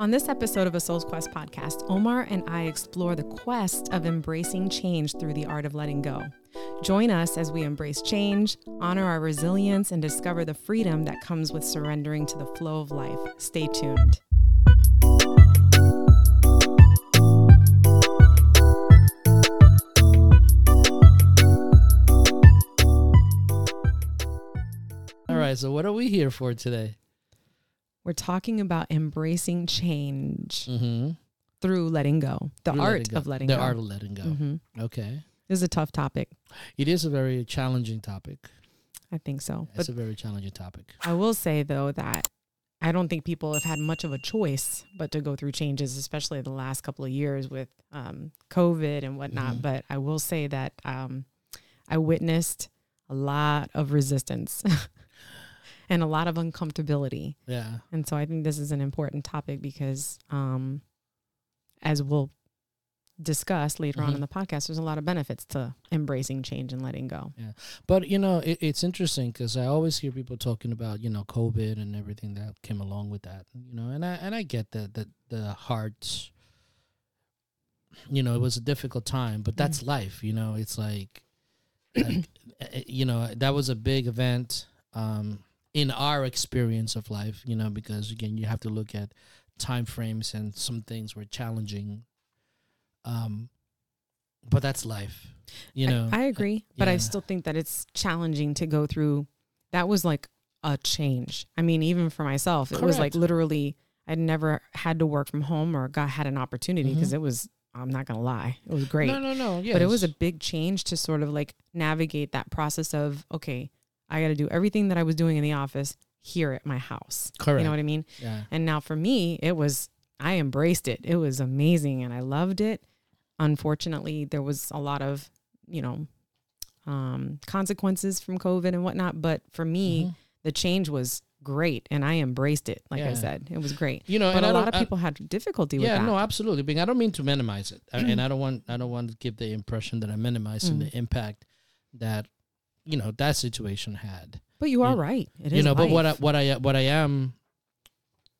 On this episode of A Soul's Quest podcast, Omar and I explore the quest of embracing change through the art of letting go. Join us as we embrace change, honor our resilience, and discover the freedom that comes with surrendering to the flow of life. Stay tuned. All right, so what are we here for today? We're talking about embracing change through letting go, the art of letting go. Mm-hmm. Okay. This is a tough topic. It is a very challenging topic. I think so. It's a very challenging topic. I will say, though, that I don't think people have had much of a choice but to go through changes, especially the last couple of years with COVID and whatnot. Mm-hmm. But I will say that I witnessed a lot of resistance and a lot of uncomfortability. Yeah. And so I think this is an important topic because as we'll discuss later on in the podcast, there's a lot of benefits to embracing change and letting go. Yeah. But, you know, it's interesting because I always hear people talking about, you know, COVID and everything that came along with that, you know, and I get that the heart, you know, it was a difficult time, but that's life, you know. It's like you know, that was a big event. In our experience of life, you know, because again, you have to look at time frames and some things were challenging. But that's life, you know. I agree, but yeah. I still think that it's challenging to go through. That was like a change. I mean, even for myself, it was like literally, I'd never had to work from home or had an opportunity because it was, I'm not going to lie, it was great. No. Yes. But it was a big change to sort of like navigate that process of, okay, I got to do everything that I was doing in the office here at my house. Correct. You know what I mean? Yeah. And now for me, I embraced it. It was amazing and I loved it. Unfortunately, there was a lot of, you know, consequences from COVID and whatnot. But for me, the change was great and I embraced it. Like I said, it was great. You know, but a lot of people had difficulty with that. Yeah, no, absolutely. Because I don't mean to minimize it. And I don't want to give the impression that I'm minimizing the impact that, you know, that situation had. But you are right. It is, you know, life. But what I am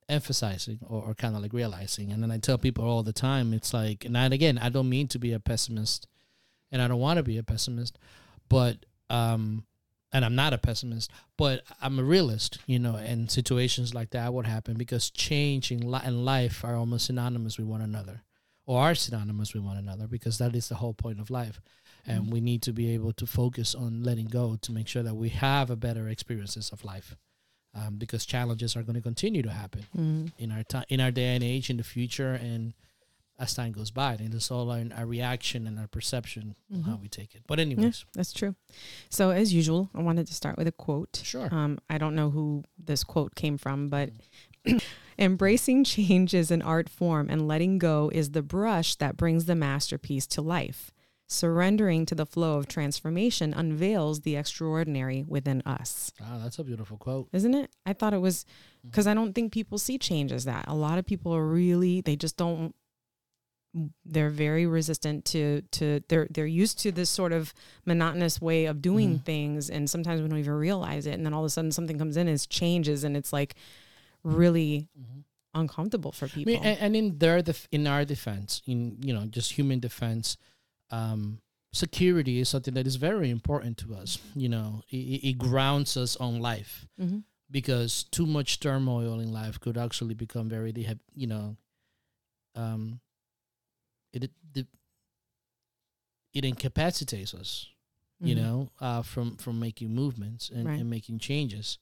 emphasizing or kind of like realizing, and then I tell people all the time, it's like, and again, I don't mean to be a pessimist and I don't want to be a pessimist, but, and I'm not a pessimist, but I'm a realist, you know, and situations like that would happen because change and life are almost synonymous with one another, or are synonymous with one another, because that is the whole point of life. And we need to be able to focus on letting go to make sure that we have a better experiences of life, because challenges are going to continue to happen in our time, in our day and age, in the future, and as time goes by. And it's all our reaction and our perception on how we take it. But anyways, that's true. So as usual, I wanted to start with a quote. Sure. I don't know who this quote came from, but embracing change is an art form, and letting go is the brush that brings the masterpiece to life. Surrendering to the flow of transformation unveils the extraordinary within us. Wow, that's a beautiful quote. Isn't it? I thought it was, because I don't think people see change as that. A lot of people are really, they just don't, they're very resistant to they're used to this sort of monotonous way of doing things. And sometimes we don't even realize it. And then all of a sudden something comes in and changes. And it's like really uncomfortable for people. I mean, and in our defense, in, you know, just human defense, security is something that is very important to us. You know, it grounds us on life because too much turmoil in life could actually become very, you know, it incapacitates us, you know, from making movements and making changes.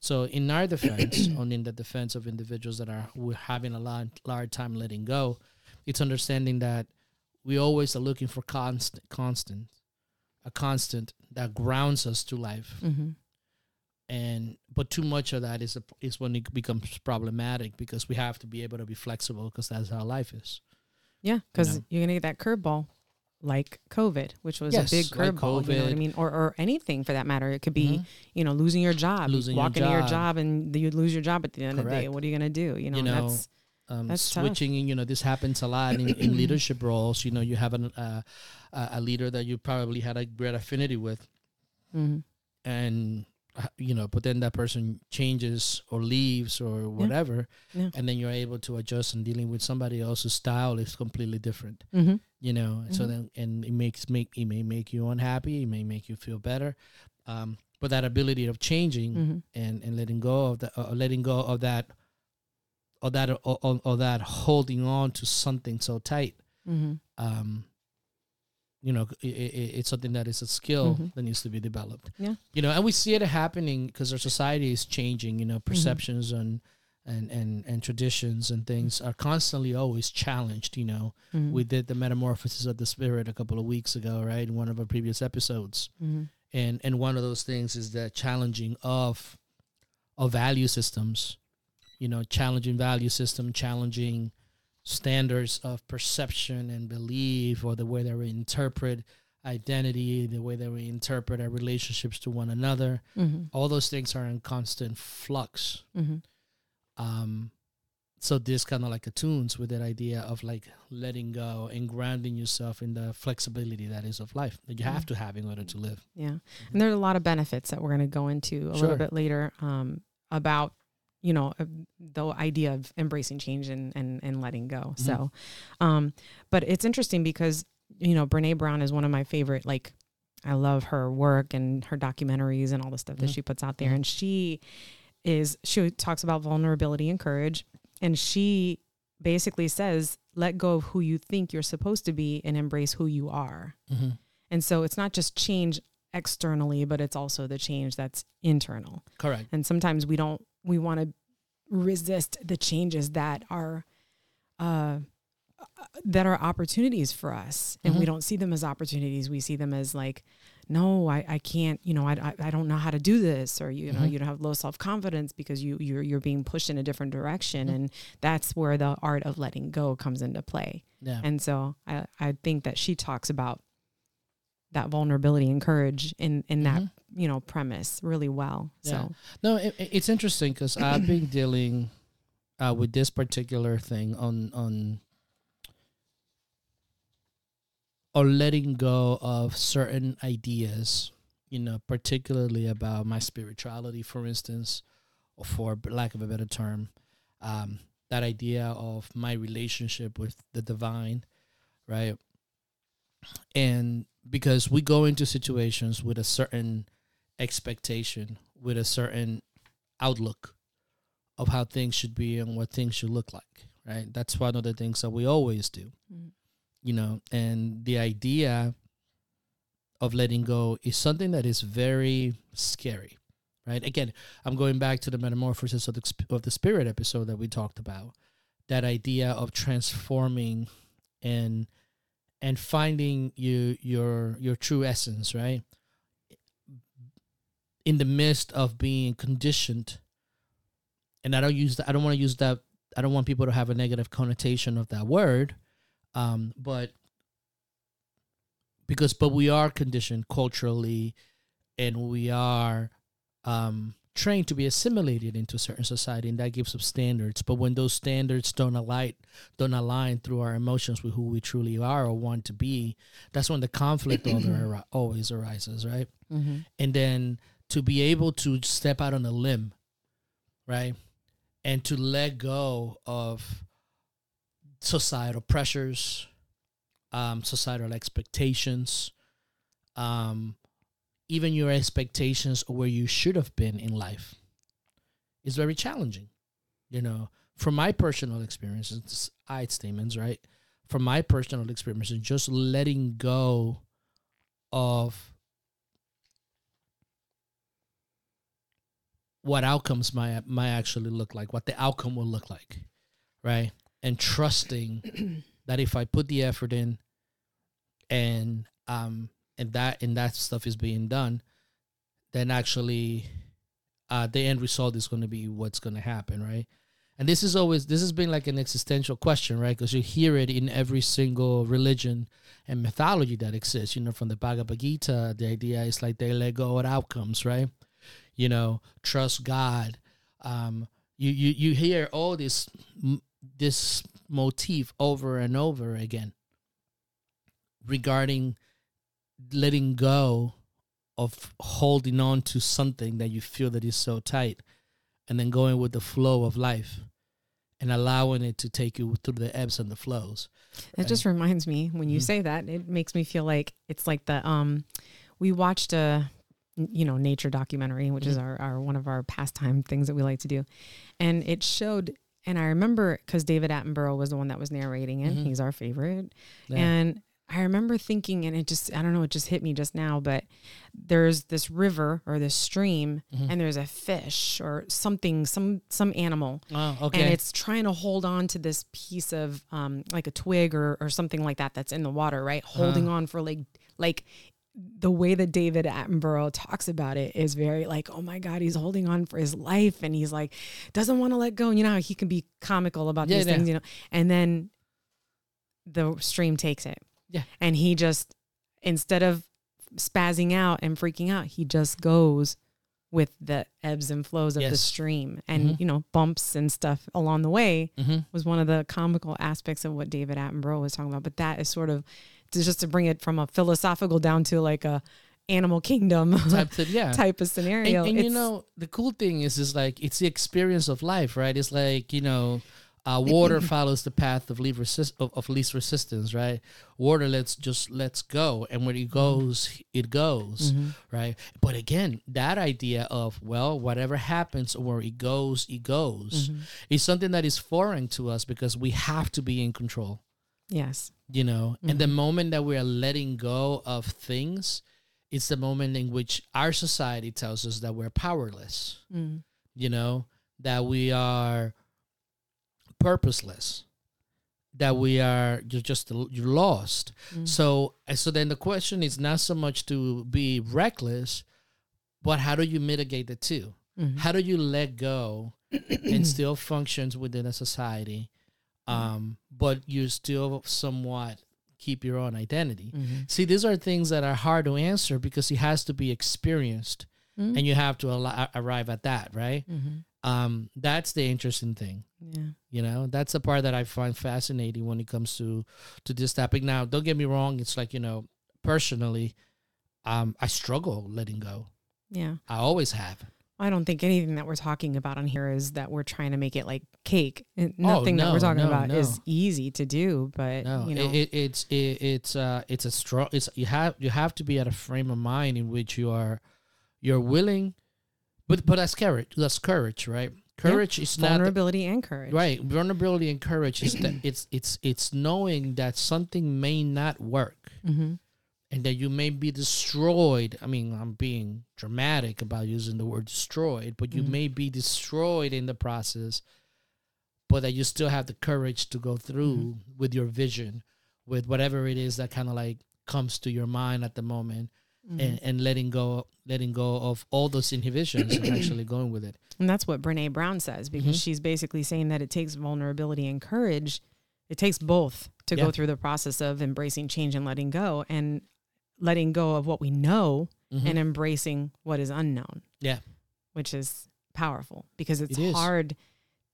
So in our defense, and in the defense of individuals that we're having a large time letting go, it's understanding that we always are looking for a constant that grounds us to life. But too much of that is when it becomes problematic, because we have to be able to be flexible, because that's how life is. Yeah, because you're going to get that curveball, like COVID, which was a big curveball, like, you know what I mean? Or anything for that matter. It could be, you know, losing your job, walking to your job, and you lose your job at the end of the day. What are you going to do? You know, that's... switching, tough. And, you know, this happens a lot in leadership roles. You know, you have a leader that you probably had a great affinity with, and you know, but then that person changes or leaves or whatever, and then you're able to adjust, and dealing with somebody else's style is completely different, you know, so then, and it may make you unhappy, it may make you feel better, but that ability of changing and letting go of that, or holding on to something so tight, you know, it's something that is a skill that needs to be developed. Yeah. You know, and we see it happening because our society is changing, you know, perceptions and traditions and things are constantly always challenged, you know. We did the Metamorphosis of the Spirit a couple of weeks ago, right, in one of our previous episodes. And one of those things is the challenging of value systems, you know, challenging value system, challenging standards of perception and belief, or the way that we interpret identity, the way that we interpret our relationships to one another. All those things are in constant flux. So this kind of like attunes with that idea of like letting go and grounding yourself in the flexibility that is of life, that you have to have in order to live. And there are a lot of benefits that we're going to go into a little bit later, about, you know, the idea of embracing change and letting go. So, but it's interesting because, you know, Brené Brown is one of my favorite, like, I love her work and her documentaries and all the stuff that she puts out there. And she talks about vulnerability and courage. And she basically says, let go of who you think you're supposed to be and embrace who you are. And so it's not just change externally, but it's also the change that's internal. Correct. And sometimes we want to resist the changes that are opportunities for us. And we don't see them as opportunities. We see them as like, no, I can't, you know, I don't know how to do this. Or, you know, you don't have low self-confidence because you're being pushed in a different direction. And that's where the art of letting go comes into play. Yeah. And so I think that she talks about that vulnerability and courage in that, you know, premise really well. Yeah. So no, it's interesting because I've been dealing with this particular thing on letting go of certain ideas, you know, particularly about my spirituality, for instance, or for lack of a better term, that idea of my relationship with the divine, right? And because we go into situations with a certain expectation, with a certain outlook of how things should be and what things should look like, right? That's one of the things that we always do, you know, and the idea of letting go is something that is very scary, right? Again, I'm going back to the Metamorphosis of the Spirit episode that we talked about, that idea of transforming and finding your true essence, right? In the midst of being conditioned, and I don't want people to have a negative connotation of that word, but we are conditioned culturally, and we are trained to be assimilated into a certain society, and that gives us standards. But when those standards don't align through our emotions with who we truly are or want to be, that's when the conflict always arises, right? And then to be able to step out on a limb, right, and to let go of societal pressures, societal expectations, even your expectations of where you should have been in life, is very challenging. You know, from my personal experiences, just letting go of what outcomes might actually look like, what the outcome will look like, right? And trusting that if I put the effort in and that stuff is being done, then actually the end result is going to be what's going to happen, right? And this has been like an existential question, right? Because you hear it in every single religion and mythology that exists, you know, from the Bhagavad Gita, the idea is like they let go of outcomes, right? You know, trust God. You hear all this motif over and over again regarding letting go of holding on to something that you feel that is so tight, and then going with the flow of life and allowing it to take you through the ebbs and the flows. That just reminds me, when you say that, it makes me feel like it's like the, we watched a, nature documentary, which is our one of our pastime things that we like to do. And it showed, and I remember, because David Attenborough was the one that was narrating it. He's our favorite. Yeah. And I remember thinking, and it just, I don't know, it just hit me just now, but there's this river or this stream and there's a fish or something, some animal. Oh, okay. And it's trying to hold on to this piece of like a twig or something like that that's in the water, right? Holding on for like the way that David Attenborough talks about it is very like, oh my God, he's holding on for his life. And he's like, doesn't want to let go. And you know how he can be comical about these things, you know, and then the stream takes it. Yeah. And he just, instead of spazzing out and freaking out, he just goes with the ebbs and flows of the stream and, you know, bumps and stuff along the way was one of the comical aspects of what David Attenborough was talking about. But that is sort of, just to bring it from a philosophical down to like a animal kingdom type of scenario. And you know, the cool thing is like, it's the experience of life, right? It's like, you know, water follows the path of least resistance, right? Water, let's go. And when it goes, it goes, right? But again, that idea of, well, whatever happens or where it goes, is something that is foreign to us because we have to be in control. Yes. You know, and the moment that we are letting go of things, it's the moment in which our society tells us that we're powerless, you know, that we are purposeless, that we are you're lost. So then the question is not so much to be reckless, but how do you mitigate the two? How do you let go and still functions within a society, but you still somewhat keep your own identity? See, these are things that are hard to answer because it has to be experienced, and you have to arrive at that, right? That's the interesting thing. Yeah. You know, that's the part that I find fascinating when it comes to this topic. Now, don't get me wrong. It's like, you know, personally, I struggle letting go. Yeah. I always have. I don't think anything that we're talking about on here is that we're trying to make it like cake. Nothing that we're talking about is easy to do, but you know, it's a struggle. You have to be at a frame of mind in which you're willing. But that's courage. That's courage, right? Courage is vulnerability and courage. Right, vulnerability and courage is that it's knowing that something may not work, and that you may be destroyed. I mean, I'm being dramatic about using the word destroyed, but you may be destroyed in the process, but that you still have the courage to go through with your vision, with whatever it is that kind of like comes to your mind at the moment. And letting go of all those inhibitions and actually going with it. And that's what Brené Brown says, because she's basically saying that it takes vulnerability and courage. It takes both to go through the process of embracing change and letting go of what we know and embracing what is unknown. Yeah. Which is powerful because it is hard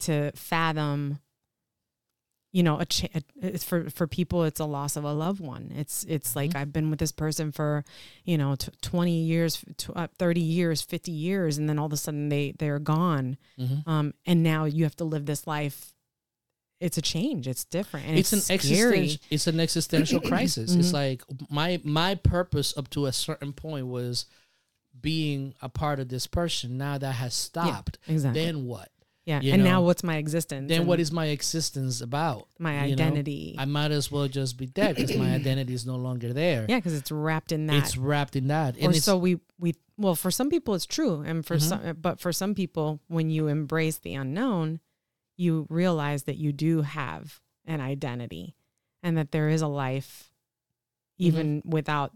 to fathom. You know, for people, it's a loss of a loved one. It's like, I've been with this person for, 20 years, 30 years, 50 years. And then all of a sudden they're gone. And now you have to live this life. It's a change. It's different. And it's an scary. It's an existential crisis. It's like my purpose up to a certain point was being a part of this person. Now that has stopped. Yeah, exactly. Then what? Yeah. Now what's my existence? Then what is my existence about? My identity. I might as well just be dead because my identity is no longer there. Yeah, because it's wrapped in that. And so well, for some people it's true. And for for some people, when you embrace the unknown, you realize that you do have an identity and that there is a life even without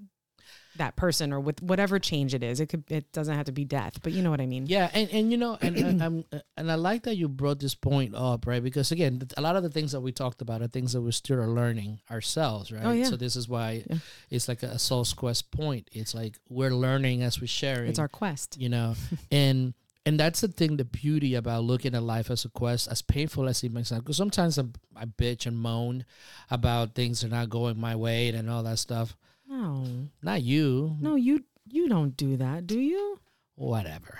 that person or with whatever change it is. It doesn't have to be death, but you know what I mean? Yeah. And you know, and I like that you brought this point up, right? Because again, a lot of the things that we talked about are things that we still are learning ourselves, right? Oh, yeah. So this is why it's like a soul's quest point. It's like, we're learning as we share it. It's our quest, you know? And that's the thing, the beauty about looking at life as a quest, as painful as it may sound, because sometimes I bitch and moan about things that are not going my way and all that stuff. No. Not you. No, you You don't do that, do you? Whatever.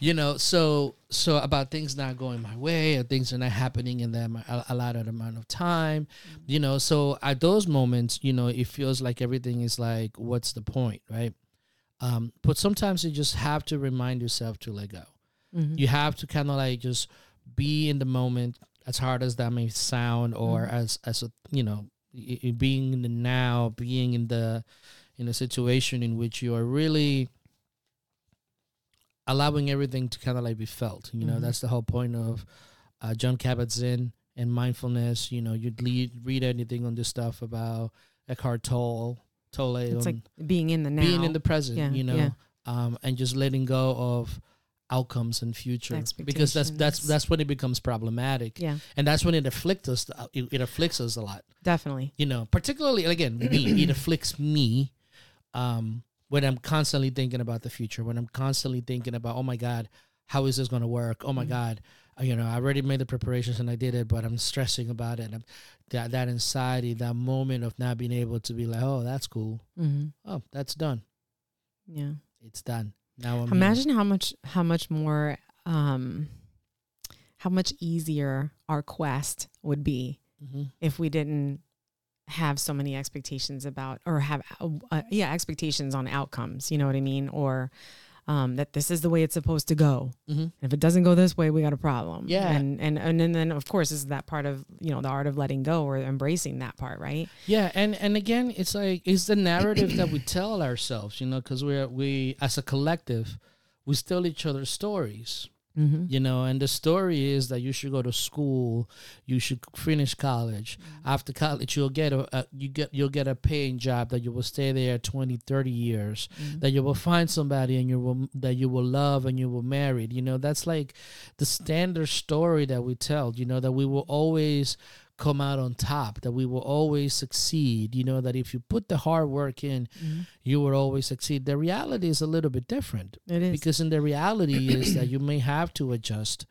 You know, so about things not going my way or things are not happening in that allotted amount of time, you know, so at those moments, you know, it feels like everything is like, what's the point, right? But sometimes you just have to remind yourself to let go. Mm-hmm. You have to kind of like just be in the moment, as hard as that may sound, or mm-hmm. as a, you know, being in the now, being in a situation in which you are really allowing everything to kind of like be felt. You know, mm-hmm. that's the whole point of John Kabat-Zinn and mindfulness. You know, you'd read anything on this stuff about Eckhart Tolle. It's like being in the now. Being in the present, yeah, you know, yeah. And just letting go of outcomes and future, because that's when it becomes problematic, yeah, and that's when it afflicts us. It afflicts us a lot, definitely. You know, particularly again, me. It afflicts me when I'm constantly thinking about the future, when I'm constantly thinking about, oh my God, how is this going to work? Oh my mm-hmm. God, you know, I already made the preparations and I did it, but I'm stressing about it. And that anxiety, that moment of not being able to be like, oh, that's cool. Mm-hmm. Oh, that's done. Yeah, it's done. Now imagine how much more, how much easier our quest would be mm-hmm. if we didn't have so many expectations about, or have, expectations on outcomes, you know what I mean? Or that this is the way it's supposed to go. Mm-hmm. If it doesn't go this way, we got a problem. Yeah. And then of course is that part of, you know, the art of letting go or embracing that part. Right. Yeah. And again, it's like, it's the narrative that we tell ourselves, you know, cause we as a collective, we tell each other stories, mm-hmm. you know, and the story is that you should go to school, you should finish college. Mm-hmm. After college, you'll get a paying job, that you will stay there 20, 30 years, mm-hmm. that you will find somebody and that you will love and you will marry. You know, that's like the standard story that we tell, you know, that we will always come out on top, that we will always succeed, you know, that if you put the hard work in, mm-hmm. you will always succeed. The reality is a little bit different. It is. Because in the reality is that you may have to adjust.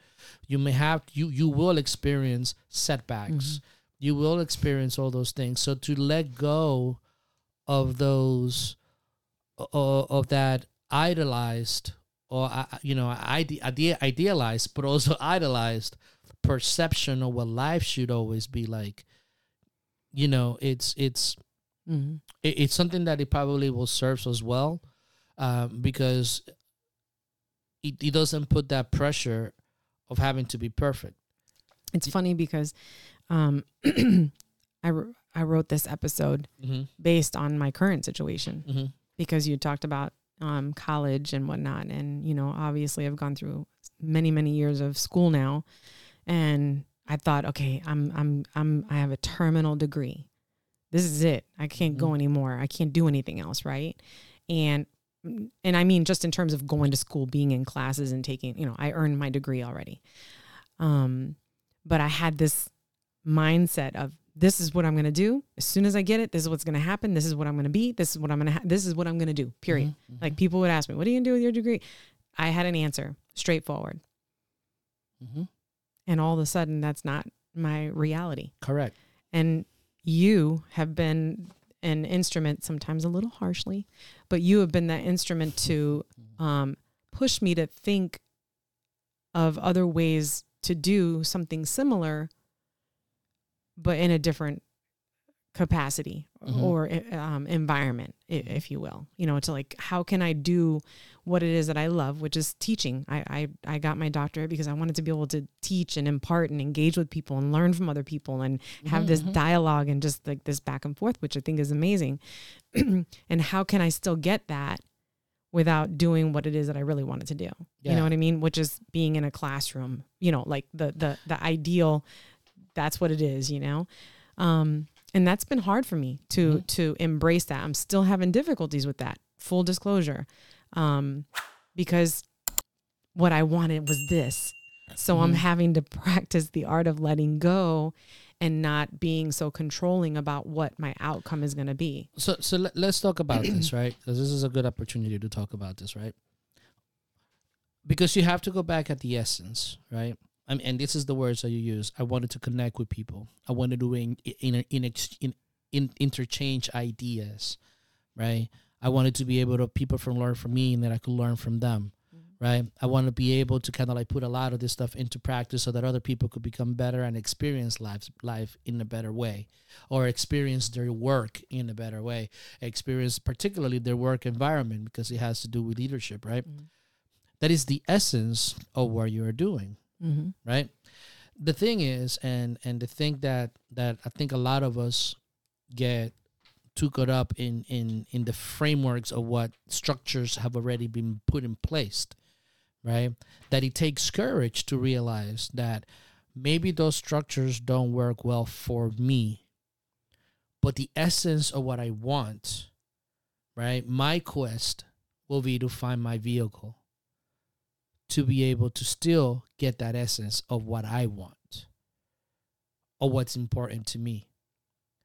You will experience setbacks. Mm-hmm. You will experience all those things. So to let go of those, of that idolized, or, you know, idealized, but also idolized perception of what life should always be like, you know, it's mm-hmm. it's something that it probably will serve us well, because it doesn't put that pressure of having to be perfect. It's funny because I wrote this episode mm-hmm. based on my current situation, mm-hmm. because you talked about college and whatnot, and you know, obviously I've gone through many years of school now. And I thought, okay, I have a terminal degree. This is it. I can't go anymore. I can't do anything else, right? And I mean, just in terms of going to school, being in classes and taking, you know, I earned my degree already. But I had this mindset of, this is what I'm going to do. As soon as I get it, this is what's going to happen. This is what I'm going to be. This is what I'm going to, this is what I'm going to do, period. Mm-hmm. Like people would ask me, what are you going to do with your degree? I had an answer, straightforward. Mm-hmm. And all of a sudden, that's not my reality. Correct. And you have been an instrument, sometimes a little harshly, but you have been that instrument to push me to think of other ways to do something similar, but in a different capacity mm-hmm. or environment, if you will. You know, to like, how can I do what it is that I love, which is teaching. I got my doctorate because I wanted to be able to teach and impart and engage with people and learn from other people and have mm-hmm. this dialogue and just like this back and forth, which I think is amazing. And how can I still get that without doing what it is that I really wanted to do? Yeah. You know what I mean? Which is being in a classroom, you know, like the ideal, that's what it is, you know? And that's been hard for me to mm-hmm. to embrace that. I'm still having difficulties with that, full disclosure, because what I wanted was this. So mm-hmm. I'm having to practice the art of letting go and not being so controlling about what my outcome is going to be. So let's talk about this, right? Because this is a good opportunity to talk about this, right? Because you have to go back at the essence, right? And this is the words that you use. I wanted to connect with people. I wanted to interchange ideas, right? I wanted to be able to learn from me and that I could learn from them, mm-hmm. right? I want to be able to kind of like put a lot of this stuff into practice so that other people could become better and experience life in a better way, or experience their work in a better way, experience particularly their work environment, because it has to do with leadership, right? Mm-hmm. That is the essence of what you're doing, mm-hmm. right? The thing is, and the thing that I think a lot of us get too caught up in the frameworks of what structures have already been put in place, right? That it takes courage to realize that maybe those structures don't work well for me, but the essence of what I want, right? My quest will be to find my vehicle to be able to still get that essence of what I want or what's important to me.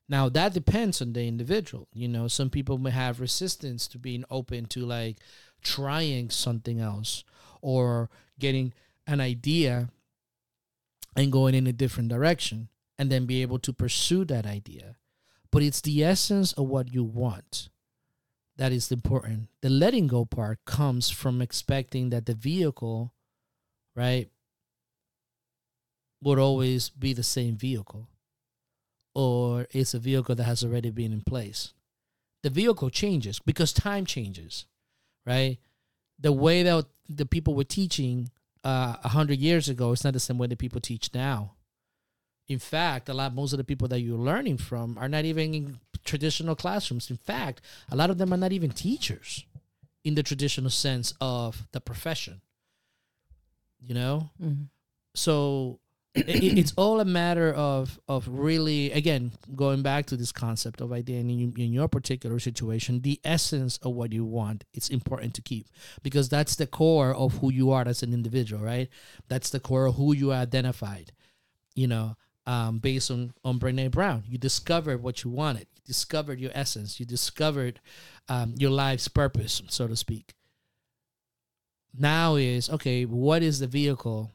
Now, that depends on the individual. You know, some people may have resistance to being open to like trying something else or getting an idea and going in a different direction and then be able to pursue that idea. But it's the essence of what you want that is important. The letting go part comes from expecting that the vehicle, right, would always be the same vehicle, or it's a vehicle that has already been in place. The vehicle changes because time changes, right? The way that the people were teaching 100 years ago, it's not the same way that people teach now. In fact, most of the people that you're learning from are not even in traditional classrooms. In fact, a lot of them are not even teachers in the traditional sense of the profession, you know? Mm-hmm. So it's all a matter of really, again, going back to this concept of idea in your particular situation, the essence of what you want, it's important to keep, because that's the core of who you are as an individual, right? That's the core of who you identified, you know, based on Brené Brown. You discovered what you wanted. You discovered your essence. You discovered your life's purpose, so to speak. Now is, okay, what is the vehicle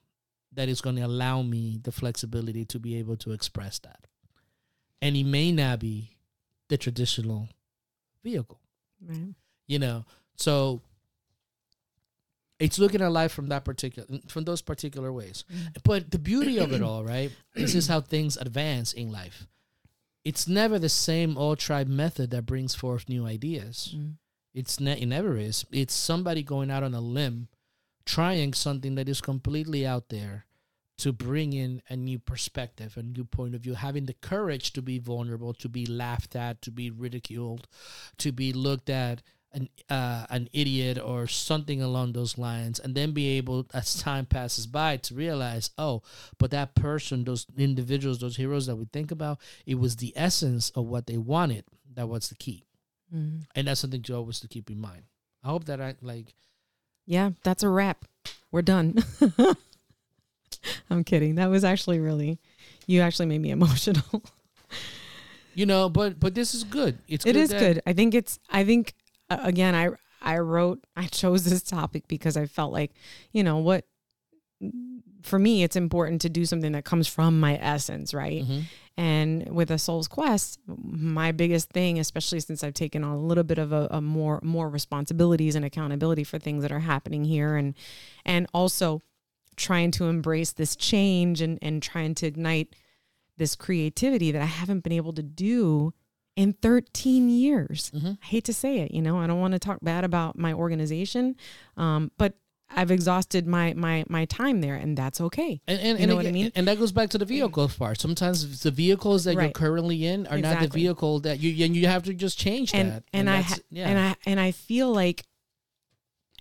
that is going to allow me the flexibility to be able to express that? And it may not be the traditional vehicle, right? You know, so it's looking at life from those particular ways. But the beauty of it all, right? This is how things advance in life. It's never the same old tribe method that brings forth new ideas. Mm. It never is. It's somebody going out on a limb, trying something that is completely out there to bring in a new perspective, a new point of view, having the courage to be vulnerable, to be laughed at, to be ridiculed, to be looked at an idiot or something along those lines, and then be able, as time passes by, to realize, oh, but that person, those individuals, those heroes that we think about, it was the essence of what they wanted that was the key. Mm-hmm. And that's something to always to keep in mind. I hope that I like... Yeah, that's a wrap. We're done. I'm kidding. That was actually you actually made me emotional. You know, but this is good. It is good. I think, again, I chose this topic because I felt like, you know what, for me, it's important to do something that comes from my essence, right? Mm-hmm. And with A Soul's Quest, my biggest thing, especially since I've taken on a little bit of a more responsibilities and accountability for things that are happening here, and also trying to embrace this change and trying to ignite this creativity that I haven't been able to do in 13 years. Mm-hmm. I hate to say it, you know, I don't want to talk bad about my organization, but I've exhausted my time there, and that's okay. And you know, and again, what I mean? And that goes back to the vehicle part. Sometimes the vehicles that you're currently in are not the vehicle that you have to just change that. And I feel like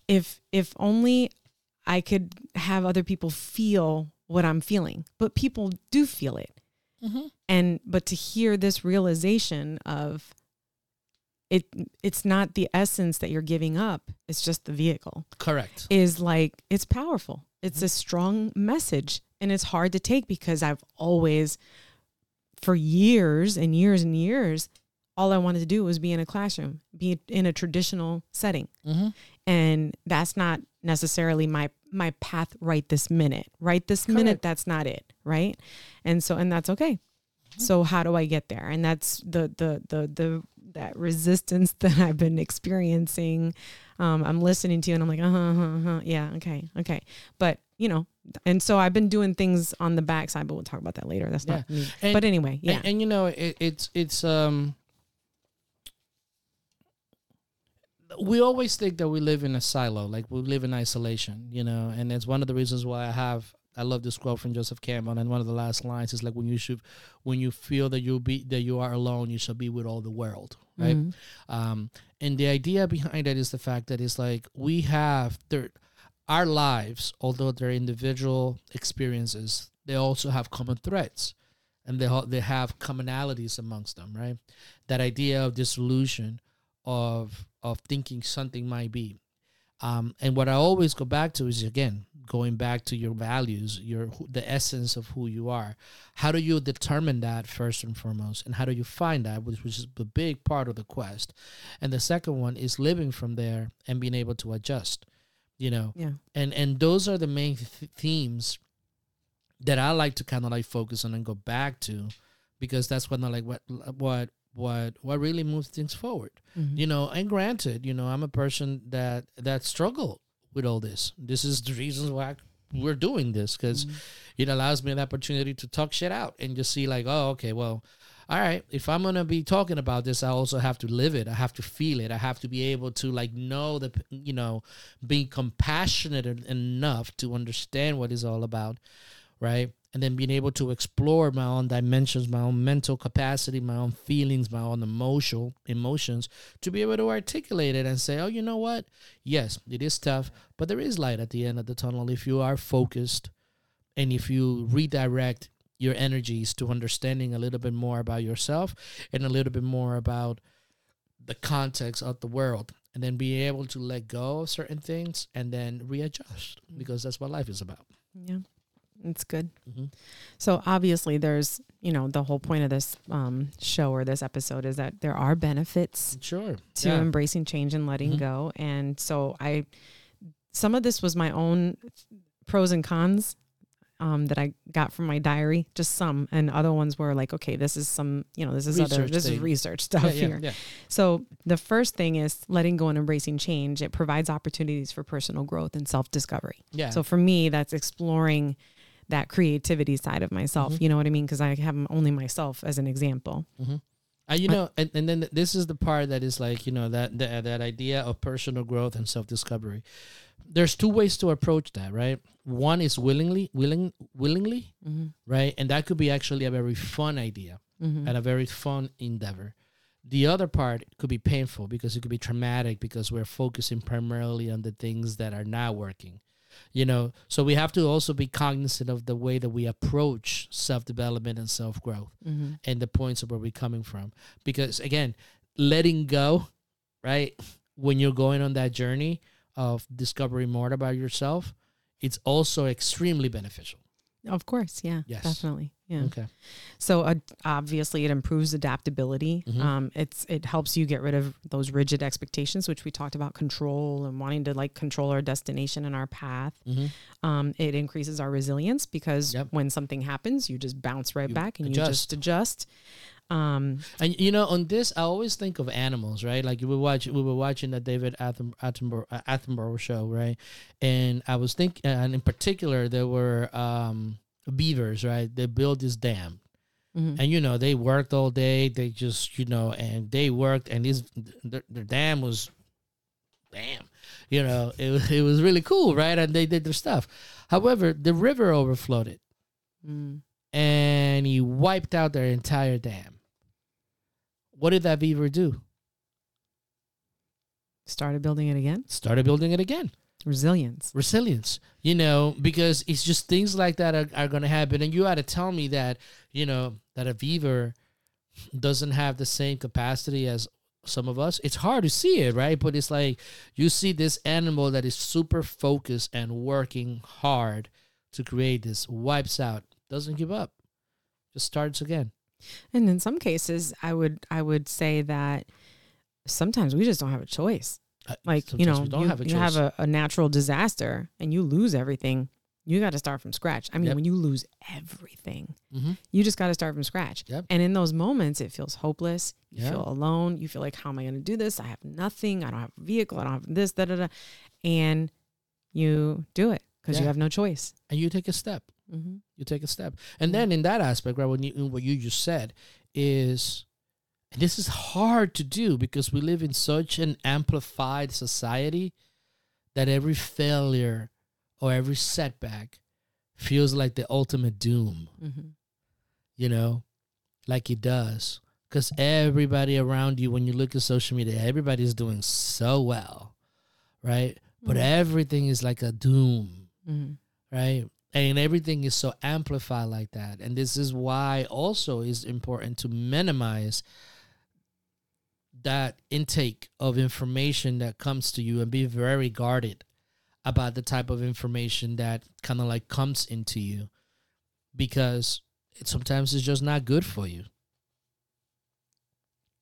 if only I could have other people feel what I'm feeling, but people do feel it. Mm-hmm. But to hear this realization of it's not the essence that you're giving up, it's just the vehicle. Correct. Is like, it's powerful. It's mm-hmm. a strong message, and it's hard to take because I've always, for years and years and years, all I wanted to do was be in a classroom, be in a traditional setting. Mm-hmm. And that's not necessarily my path right this minute. Right this Correct. Minute, that's not it, right? And that's okay. Mm-hmm. So how do I get there? And that's the that resistance that I've been experiencing. I'm listening to you and I'm like, yeah, okay. But, you know, and so I've been doing things on the backside, but we'll talk about that later. That's not me. And, but anyway, yeah. And you know, it's we always think that we live in a silo, like we live in isolation, you know, and it's one of the reasons why I love this quote from Joseph Campbell, and one of the last lines is like, when you feel that you are alone, you shall be with all the world, right? Mm-hmm. And the idea behind that is the fact that it's like we have our lives, although they're individual experiences, they also have common threads, and they have commonalities amongst them, right? That idea of disillusion of thinking something might be. And what I always go back to is, again, going back to your values, the essence of who you are. How do you determine that first and foremost? And how do you find that, which is the big part of the quest? And the second one is living from there and being able to adjust, you know? Yeah. And those are the main themes that I like to kind of like focus on and go back to, because that's when I like what really moves things forward, mm-hmm. you know. And granted, you know, I'm a person that struggled with all this. This is the reason why we're doing this, because mm-hmm. it allows me an opportunity to talk shit out and just see like, oh, okay, well, all right, if I'm going to be talking about this, I also have to live it. I have to feel it. I have to be able to like know that, you know, being compassionate enough to understand what it's all about, right? And then being able to explore my own dimensions, my own mental capacity, my own feelings, my own emotions, to be able to articulate it and say, oh, you know what? Yes, it is tough, but there is light at the end of the tunnel if you are focused and if you redirect your energies to understanding a little bit more about yourself and a little bit more about the context of the world, and then be able to let go of certain things and then readjust, because that's what life is about. Yeah. It's good. Mm-hmm. So obviously there's, you know, the whole point of this show or this episode is that there are benefits to embracing change and letting mm-hmm. go. And so some of this was my own pros and cons that I got from my diary, just some, and other ones were like, okay, this is some, you know, this is research stuff here. Yeah. So the first thing is letting go and embracing change. It provides opportunities for personal growth and self-discovery. Yeah. So for me, that's exploring that creativity side of myself. Mm-hmm. You know what I mean? Because I have only myself as an example. Mm-hmm. You know, and then this is the part that is like, you know, that idea of personal growth and self-discovery. There's two ways to approach that, right? One is willingly, mm-hmm. right? And that could be actually a very fun idea mm-hmm. and a very fun endeavor. The other part could be painful because it could be traumatic, because we're focusing primarily on the things that are not working. You know, so we have to also be cognizant of the way that we approach self-development and self-growth mm-hmm. and the points of where we're coming from. Because, again, letting go, right, when you're going on that journey of discovering more about yourself, it's also extremely beneficial. Of course. Yeah, yes. Definitely. Yeah. Okay. So obviously it improves adaptability. Mm-hmm. It helps you get rid of those rigid expectations, which we talked about, control and wanting to like control our destination and our path. Mm-hmm. It increases our resilience because when something happens, you just bounce back and you just adjust. And you know, on this, I always think of animals, right? Like we were watching the David Attenborough show, right? And I was thinking, and in particular, there were beavers, right? They built this dam, mm-hmm. and you know, they worked all day. They just, you know, and they worked, and their dam was, damn, you know, it was really cool, right? And they did their stuff. However, the river overflowed it, and he wiped out their entire dam. What did that beaver do? Started building it again. Resilience. You know, because it's just things like that are going to happen. And you ought to tell me that, you know, that a beaver doesn't have the same capacity as some of us. It's hard to see it, right? But it's like you see this animal that is super focused and working hard to create this, wipes out, doesn't give up, just starts again. And in some cases, I would say that sometimes we just don't have a choice. Like, you know, you have a natural disaster and you lose everything. you got to start from scratch. I mean, when you lose everything, you just got to start from scratch. And in those moments, it feels hopeless. You feel alone. You feel like, how am I going to do this? I have nothing. I don't have a vehicle. I don't have this, And you do it because you have no choice. And you take a step. You take a step. And then in that aspect, right, what you just said is, and this is hard to do because we live in such an amplified society that every failure or every setback feels like the ultimate doom, you know, like it does. Because everybody around you, when you look at social media, everybody's doing so well, right? But everything is like a doom, right? And everything is so amplified like that. And this is why also it's important to minimize that intake of information that comes to you and be very guarded about the type of information that kind of like comes into you, because it sometimes it's just not good for you.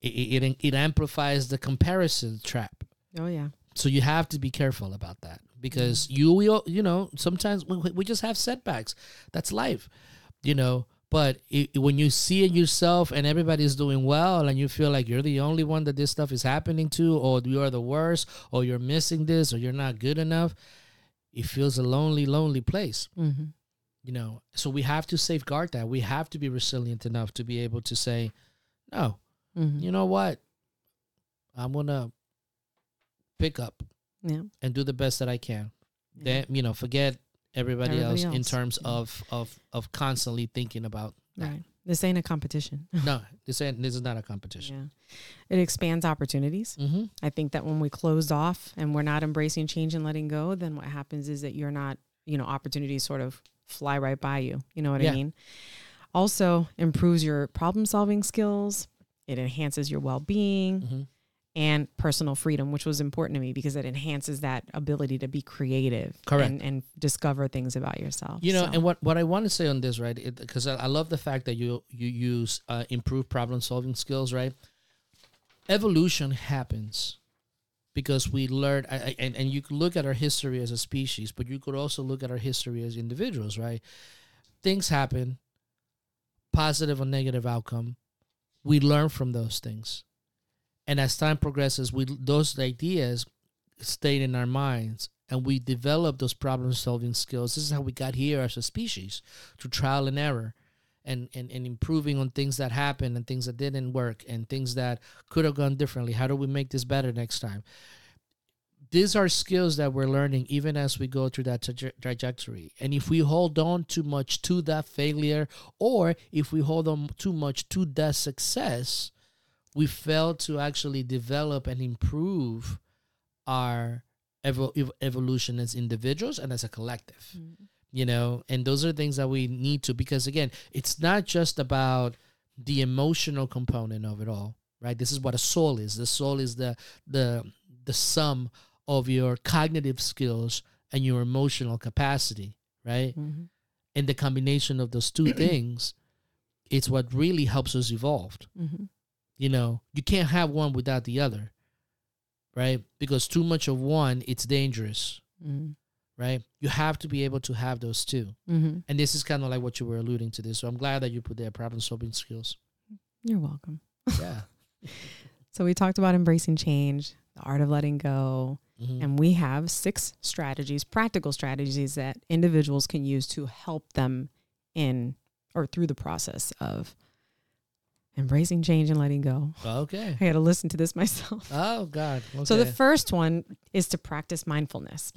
It amplifies the comparison trap. Oh yeah. So you have to be careful about that because you will, you know, sometimes we just have setbacks. That's life, you know, but when you see it yourself and everybody's doing well and you feel like you're the only one that this stuff is happening to, or you are the worst, or you're missing this, or you're not good enough, it feels a lonely, lonely place, you know? So we have to safeguard that. We have to be resilient enough to be able to say, no, you know what? I'm going to pick up and do the best that I can. Then, you know, forget everybody else in terms of constantly thinking about that. Right. This ain't a competition. No, this is not a competition. Yeah. It expands opportunities. I think that when we close off and we're not embracing change and letting go, then what happens is that you're not, you know, opportunities sort of fly right by you. You know what I mean? Also improves your problem solving skills. It enhances your well-being. And personal freedom, which was important to me because it enhances that ability to be creative and discover things about yourself. You know, and what I want to say on this, right, because I love the fact that you use improved problem-solving skills, right? Evolution happens because we learn, and you can look at our history as a species, but you could also look at our history as individuals, right? Things happen, positive or negative outcome. We learn from those things. And as time progresses, those ideas stay in our minds and we develop those problem-solving skills. This is how we got here as a species, through trial and error and improving on things that happened and things that didn't work and things that could have gone differently. How do we make this better next time? These are skills that we're learning even as we go through that trajectory. And if we hold on too much to that failure, or if we hold on too much to that success, we fail to actually develop and improve our evolution as individuals and as a collective, you know? And those are things that we need to, because again, it's not just about the emotional component of it all, right? This is what a soul is. The soul is the sum of your cognitive skills and your emotional capacity, right? And the combination of those two things, it's what really helps us evolve. You know, you can't have one without the other, right? Because too much of one, it's dangerous, right? You have to be able to have those two. And this is kind of like what you were alluding to this. So I'm glad that you put their problem-solving skills. You're welcome. Yeah. So we talked about embracing change, the art of letting go, and we have 6 strategies, practical strategies that individuals can use to help them in or through the process of embracing change and letting go. Okay. I had to listen to this myself. Oh, God. Okay. So the first one is to practice mindfulness.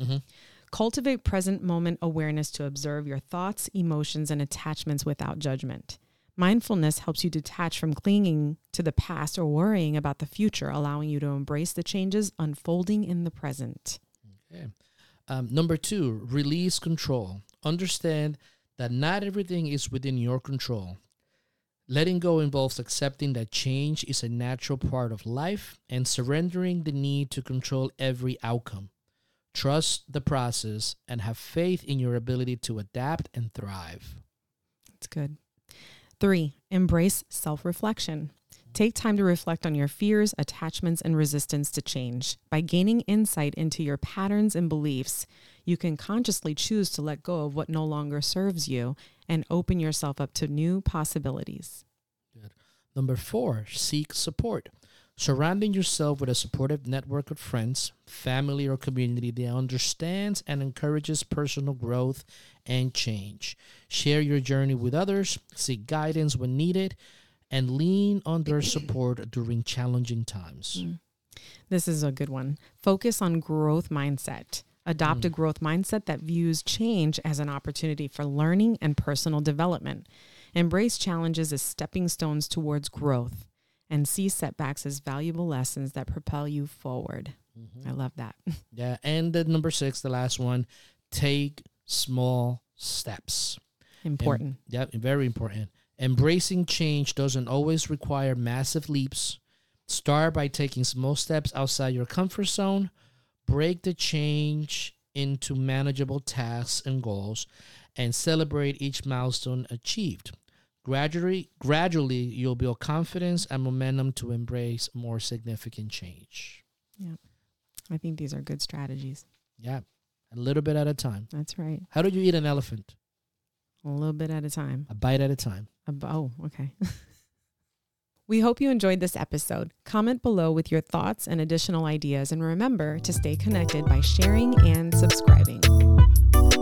Cultivate present moment awareness to observe your thoughts, emotions, and attachments without judgment. Mindfulness helps you detach from clinging to the past or worrying about the future, allowing you to embrace the changes unfolding in the present. Okay. Number 2, release control. Understand that not everything is within your control. Letting go involves accepting that change is a natural part of life and surrendering the need to control every outcome. Trust the process and have faith in your ability to adapt and thrive. That's good. 3, embrace self-reflection. Take time to reflect on your fears, attachments, and resistance to change. By gaining insight into your patterns and beliefs, you can consciously choose to let go of what no longer serves you and open yourself up to new possibilities. Good. Number 4, seek support. Surrounding yourself with a supportive network of friends, family, or community that understands and encourages personal growth and change. Share your journey with others, seek guidance when needed, and lean on their support during challenging times. Mm. This is a good one. Focus on growth mindset. Adopt a growth mindset that views change as an opportunity for learning and personal development. Embrace challenges as stepping stones towards growth and see setbacks as valuable lessons that propel you forward. Mm-hmm. I love that. Yeah. And the number 6, the last one, take small steps. Important. Very important. Embracing change doesn't always require massive leaps. Start by taking small steps outside your comfort zone. Break the change into manageable tasks and goals, and celebrate each milestone achieved. Gradually, you'll build confidence and momentum to embrace more significant change. Yeah, I think these are good strategies. Yeah, a little bit at a time. That's right. How do you eat an elephant? A little bit at a time. A bite at a time. Okay. We hope you enjoyed this episode. Comment below with your thoughts and additional ideas. And remember to stay connected by sharing and subscribing.